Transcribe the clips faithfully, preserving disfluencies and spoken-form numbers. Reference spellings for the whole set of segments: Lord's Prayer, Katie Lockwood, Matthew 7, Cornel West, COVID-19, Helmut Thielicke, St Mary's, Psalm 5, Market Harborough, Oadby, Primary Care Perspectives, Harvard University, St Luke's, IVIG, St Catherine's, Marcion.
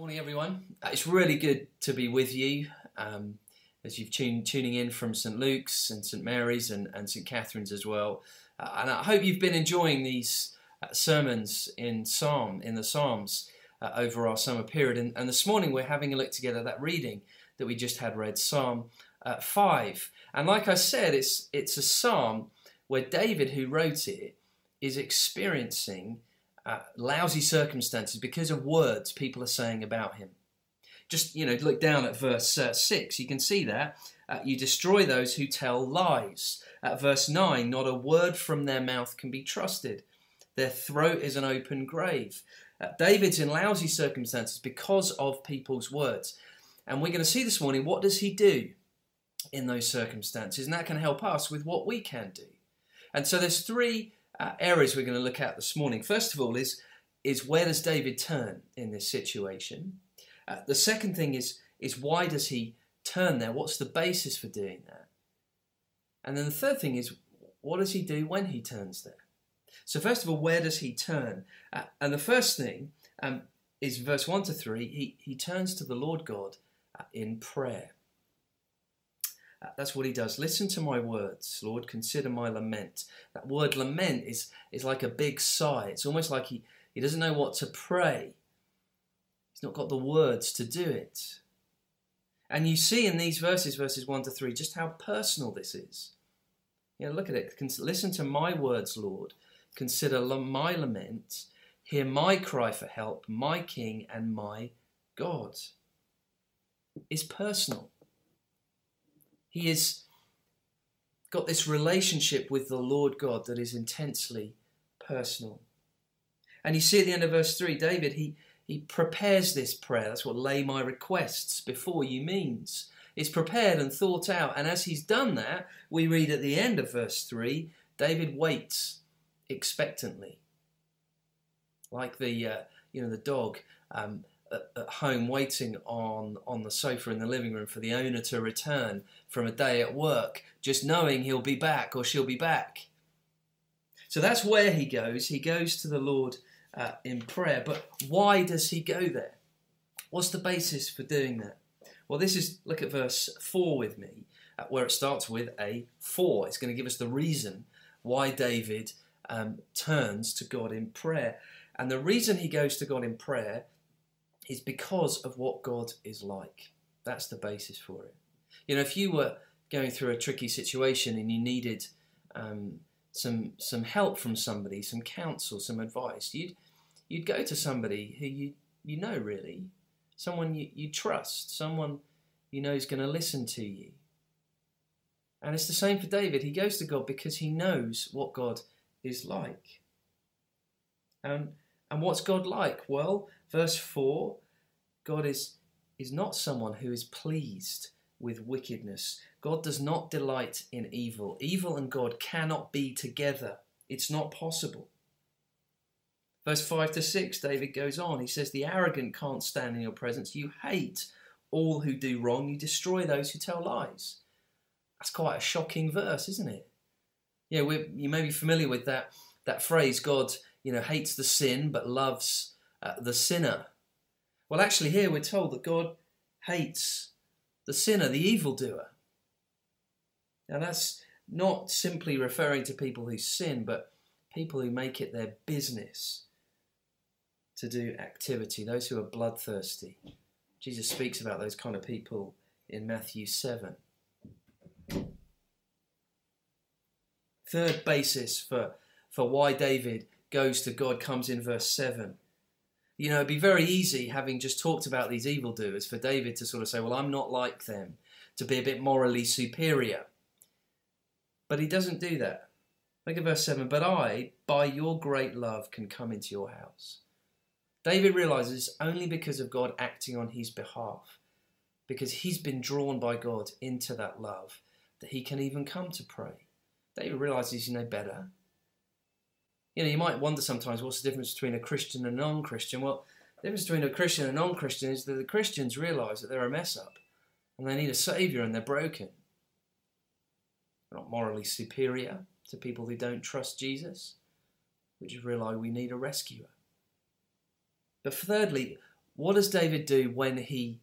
morning, everyone. It's really good to be with you um, as you've tuned tuning in from St Luke's and St Mary's and, and St Catherine's as well. Uh, and I hope you've been enjoying these uh, sermons in Psalm in the Psalms uh, over our summer period. And, and this morning we're having a look together at that reading that we just had read, Psalm five. And like I said, it's it's a psalm where David, who wrote it, is experiencing Uh, lousy circumstances because of words people are saying about him. Just, you know, look down at verse uh, six, you can see that. Uh, you destroy those who tell lies. At uh, verse nine, not a word from their mouth can be trusted. Their throat is an open grave. Uh, David's in lousy circumstances because of people's words. And we're going to see this morning, what does he do in those circumstances? And that can help us with what we can do. And so there's three Uh, areas we're going to look at this morning. First of all is, is where does David turn in this situation? Uh, the second thing is, is why does he turn there? What's the basis for doing that? And then the third thing is, what does he do when he turns there? So first of all, where does he turn? Uh, and the first thing um, is verse one to three, he, he turns to the Lord God uh, in prayer. Uh, that's what he does. Listen to my words, Lord, consider my lament. That word lament is, is like a big sigh. It's almost like he, he doesn't know what to pray. He's not got the words to do it. And you see in these verses, verses one to three, just how personal this is. You know, look at it. Listen to my words, Lord. Consider my lament. Hear my cry for help, my King and my God. It's personal. He has got this relationship with the Lord God that is intensely personal. And you see at the end of verse three, David, he, he prepares this prayer. That's what lay my requests before you means. It's prepared and thought out. And as he's done that, we read at the end of verse three, David waits expectantly. Like the, uh, you know, the dog um, at home waiting on, on the sofa in the living room for the owner to return from a day at work, just knowing he'll be back or she'll be back. So that's where he goes. He goes to the Lord uh, in prayer. But why does he go there? What's the basis for doing that? Well, this is, look at verse four with me, uh, where it starts with a four. It's going to give us the reason why David um, turns to God in prayer. And the reason he goes to God in prayer is because of what God is like. That's the basis for it. You know, if you were going through a tricky situation and you needed um, some some help from somebody, some counsel, some advice, you'd you'd go to somebody who you you know really, someone you, you trust, someone you know is going to listen to you. And it's the same for David. He goes to God because he knows what God is like. Um, and what's God like? Well, verse four, God is, is not someone who is pleased with wickedness. God does not delight in evil. Evil and God cannot be together. It's not possible. Verse five to six, David goes on. He says, the arrogant can't stand in your presence. You hate all who do wrong. You destroy those who tell lies. That's quite a shocking verse, isn't it? Yeah, we're, you may be familiar with that, that phrase, God, you know, hates the sin but loves Uh, the sinner. Well, actually here we're told that God hates the sinner, the evildoer. Now that's not simply referring to people who sin, but people who make it their business to do activity, those who are bloodthirsty. Jesus speaks about those kind of people in Matthew seven. Third basis for, for why David goes to God comes in verse seven. You know, it'd be very easy, having just talked about these evildoers, for David to sort of say, well, I'm not like them, to be a bit morally superior. But he doesn't do that. Look at verse seven. But I, by your great love, can come into your house. David realizes it's only because of God acting on his behalf, because he's been drawn by God into that love, that he can even come to pray. David realizes he's no better. You know, you might wonder sometimes, what's the difference between a Christian and a non-Christian? Well, the difference between a Christian and a non-Christian is that the Christians realise that they're a mess-up and they need a saviour and they're broken. They're not morally superior to people who don't trust Jesus, which is really why we need a rescuer. But thirdly, What does David do when he,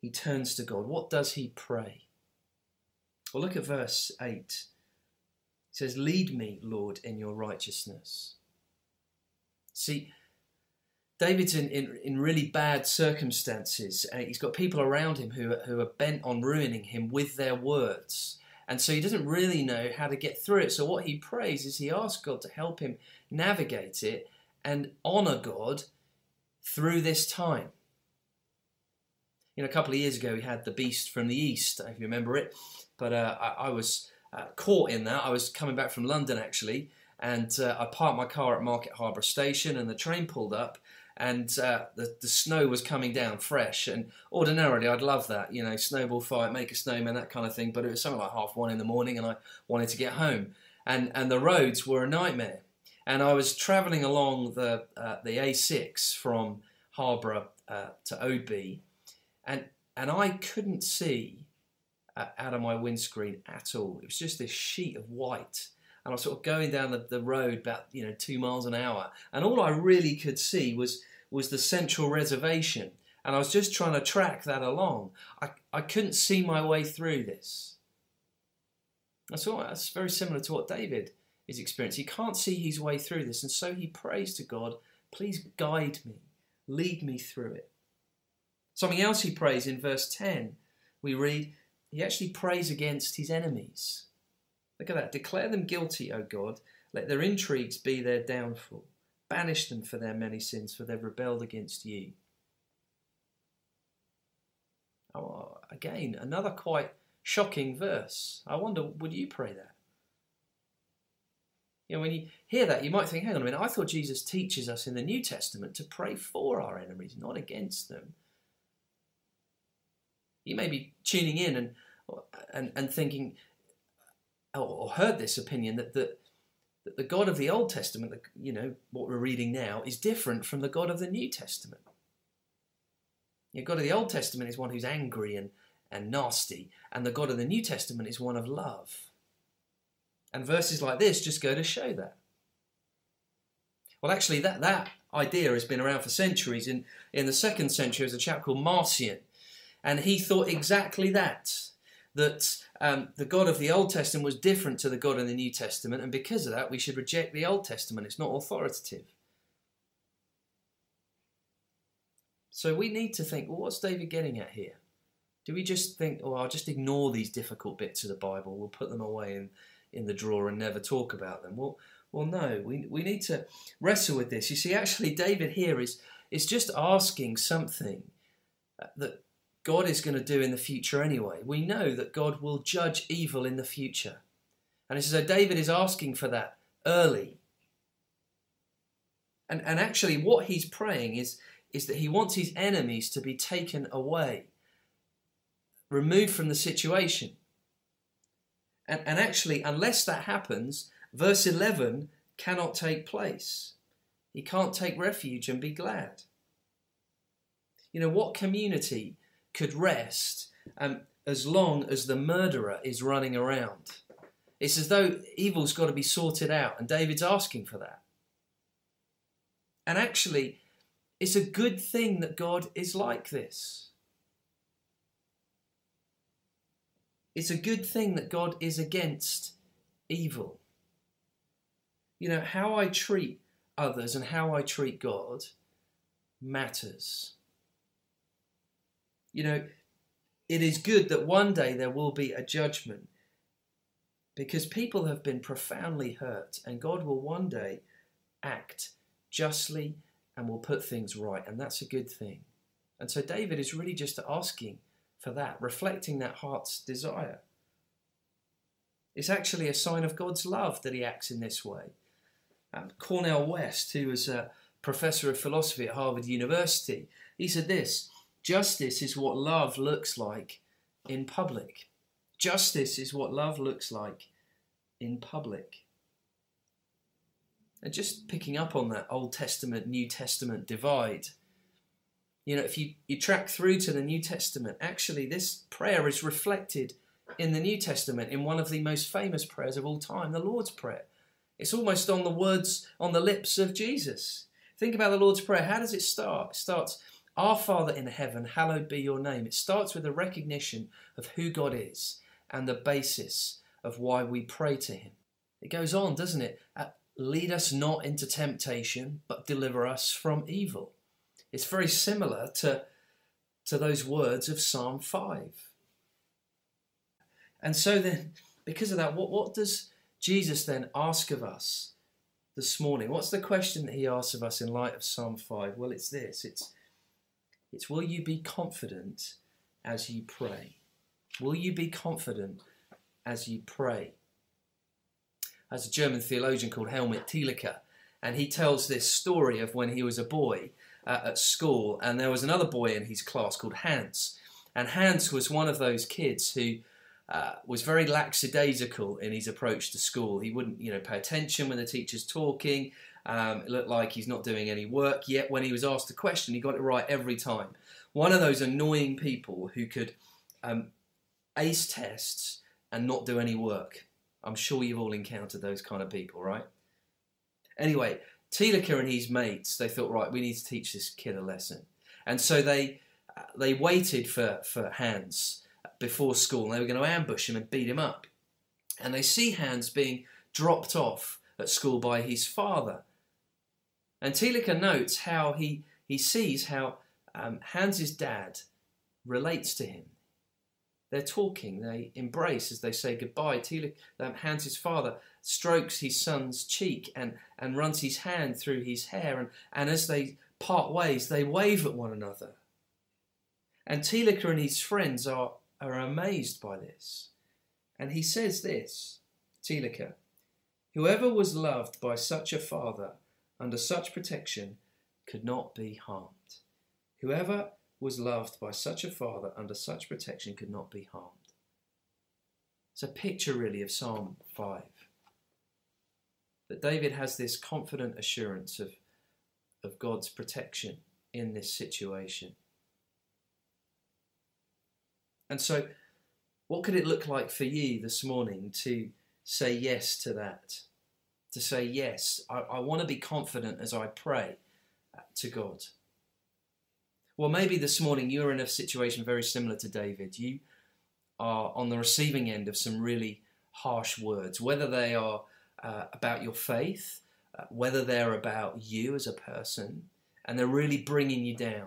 he turns to God? What does he pray? Well, look at verse eight. It says, "Lead me, Lord, in your righteousness." See, David's in, in, in really bad circumstances. Uh, he's got people around him who, who are bent on ruining him with their words. And so he doesn't really know how to get through it. So what he prays is he asks God to help him navigate it and honour God through this time. You know, a couple of years ago, we had The Beast from the East, if you remember it. But uh, I, I was uh, caught in that. I was coming back from London, actually, and uh, I parked my car at Market Harborough Station, and the train pulled up, and uh, the, the snow was coming down fresh. And ordinarily, I'd love that, you know, snowball fight, make a snowman, that kind of thing. But it was something like half one in the morning, and I wanted to get home. And, and the roads were a nightmare. And I was travelling along the uh, the A six from Harborough uh, to Oadby, and and I couldn't see uh, out of my windscreen at all. It was just this sheet of white, and I was sort of going down the, the road about you know two miles an hour, and all I really could see was was the Central Reservation, and I was just trying to track that along. I I couldn't see my way through this. That's all. That's very similar to what David his experience. He can't see his way through this, and so he prays to God, please guide me, lead me through it. Something else he prays in verse ten, we read, he actually prays against his enemies. Look at that. Declare them guilty, O God, let their intrigues be their downfall. Banish them for their many sins, for they've rebelled against you. Oh, again, another quite shocking verse. I wonder, would you pray that? You know, when you hear that, you might think, hang on a minute, I thought Jesus teaches us in the New Testament to pray for our enemies, not against them. You may be tuning in and and, and thinking, or heard this opinion, that the, that the God of the Old Testament, you know, what we're reading now, is different from the God of the New Testament. The God of the Old Testament is one who's angry and, and nasty, and the God of the New Testament is one of love. And verses like this just go to show that. Well, actually, that, that idea has been around for centuries. In, in the second century, there was a chap called Marcion, and he thought exactly that, that um, the God of the Old Testament was different to the God of the New Testament, and because of that, we should reject the Old Testament. It's not authoritative. So we need to think, well, what's David getting at here? Do we just think, oh, I'll just ignore these difficult bits of the Bible, we'll put them away and in the drawer and never talk about them? Well, well, no, we we need to wrestle with this. You see, actually, David here is, is just asking something that God is going to do in the future anyway. We know that God will judge evil in the future. And it's as though David is asking for that early. And, and actually what he's praying is, is that he wants his enemies to be taken away, removed from the situation. And, and actually, unless that happens, verse eleven cannot take place. He can't take refuge and be glad. You know, what community could rest um, as long as the murderer is running around? It's as though evil's got to be sorted out, and David's asking for that. And actually, it's a good thing that God is like this. It's a good thing that God is against evil. You know, how I treat others and how I treat God matters. You know, it is good that one day there will be a judgment because people have been profoundly hurt, and God will one day act justly and will put things right, and that's a good thing. And so David is really just asking for that, reflecting that heart's desire. It's actually a sign of God's love that he acts in this way. Um, Cornel West, who was a professor of philosophy at Harvard University, he said this: justice is what love looks like in public. Justice is what love looks like in public. And just picking up on that Old Testament, New Testament divide, you know, if you, you track through to the New Testament, actually this prayer is reflected in the New Testament in one of the most famous prayers of all time, the Lord's Prayer. It's almost on the words, on the lips of Jesus. Think about the Lord's Prayer. How does it start? It starts, Our Father in heaven, hallowed be your name. It starts with a recognition of who God is and the basis of why we pray to him. It goes on, doesn't it? Lead us not into temptation, but deliver us from evil. It's very similar to, to those words of Psalm five. And so then, because of that, what, what does Jesus then ask of us this morning? What's the question that he asks of us in light of Psalm five? Well, it's this. It's, it's will you be confident as you pray? Will you be confident as you pray? There's a German theologian called Helmut Thielicke, and he tells this story of when he was a boy uh, at school, and there was another boy in his class called Hans, and Hans was one of those kids who uh, was very lackadaisical in his approach to school. He wouldn't, you know, pay attention when the teacher's talking. Um, it looked like he's not doing any work. Yet when he was asked a question, he got it right every time. One of those annoying people who could um, ace tests and not do any work. I'm sure you've all encountered those kind of people, right? Anyway, Thielicke and his mates, they thought, right, we need to teach this kid a lesson. And so they uh, they waited for, for Hans before school, and they were going to ambush him and beat him up. And they see Hans being dropped off at school by his father. And Thielicke notes how he, he sees how um, Hans's dad relates to him. They're talking, they embrace as they say goodbye. Thielicke, um, Hans's father, strokes his son's cheek and, and runs his hand through his hair. And, and as they part ways, they wave at one another. And Thielicke and his friends are, are amazed by this. And he says this, Thielicke, whoever was loved by such a father under such protection could not be harmed. Whoever was loved by such a father under such protection could not be harmed. It's a picture really of Psalm five. That David has this confident assurance of, of God's protection in this situation. And so what could it look like for you this morning to say yes to that? To say yes, I, I want to be confident as I pray to God. Well, maybe this morning you're in a situation very similar to David. You are on the receiving end of some really harsh words, whether they are uh, about your faith, uh, whether they're about you as a person, and they're really bringing you down.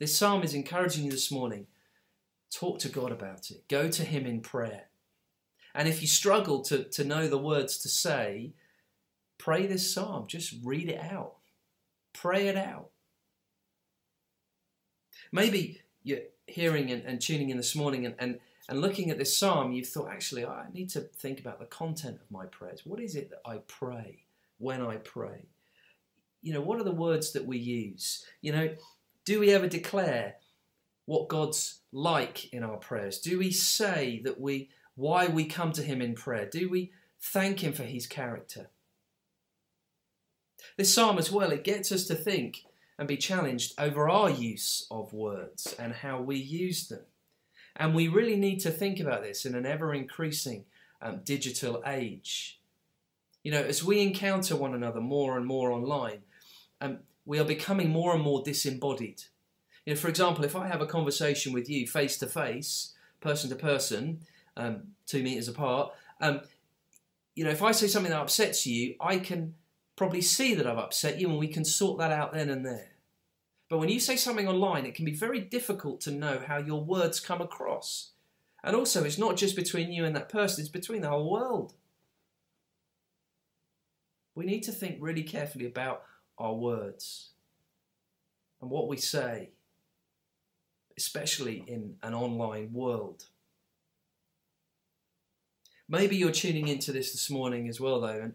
This psalm is encouraging you this morning. Talk to God about it. Go to him in prayer. And if you struggle to, to know the words to say, pray this psalm. Just read it out. Pray it out. Maybe you're hearing and, and tuning in this morning and, and, and looking at this psalm, you've thought, actually, I need to think about the content of my prayers. What is it that I pray when I pray? You know, what are the words that we use? You know, do we ever declare what God's like in our prayers? Do we say that we why we come to him in prayer? Do we thank him for his character? This psalm as well, it gets us to think and be challenged over our use of words and how we use them. And we really need to think about this in an ever-increasing um, digital age. You know, as we encounter one another more and more online, um, we are becoming more and more disembodied. You know, for example, if I have a conversation with you face-to-face, person-to-person, um, two metres apart, um, you know, if I say something that upsets you, I can probably see that I've upset you and we can sort that out then and there. But when you say something online, it can be very difficult to know how your words come across. And also, it's not just between you and that person, it's between the whole world. We need to think really carefully about our words and what we say, especially in an online world. Maybe you're tuning into this this morning as well, though, and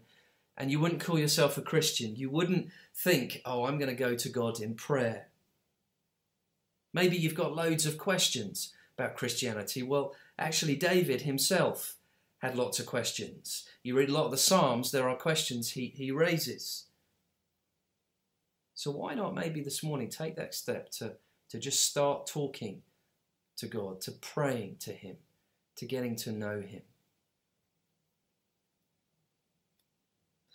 And you wouldn't call yourself a Christian. You wouldn't think, oh, I'm going to go to God in prayer. Maybe you've got loads of questions about Christianity. Well, actually, David himself had lots of questions. You read a lot of the Psalms, there are questions he, he raises. So why not maybe this morning take that step to, to just start talking to God, to praying to him, to getting to know him.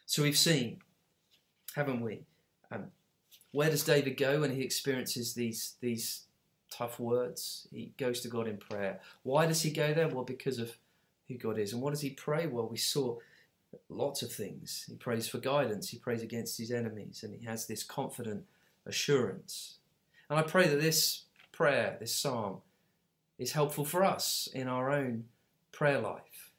So we've seen, haven't we, um, Where does David go when he experiences these these tough words? He goes to God in prayer. Why does he go there? Well, because of who God is. And what does he pray? Well, we saw lots of things. He prays for guidance. He prays against his enemies. And he has this confident assurance. And I pray that this prayer, this psalm, is helpful for us in our own prayer life.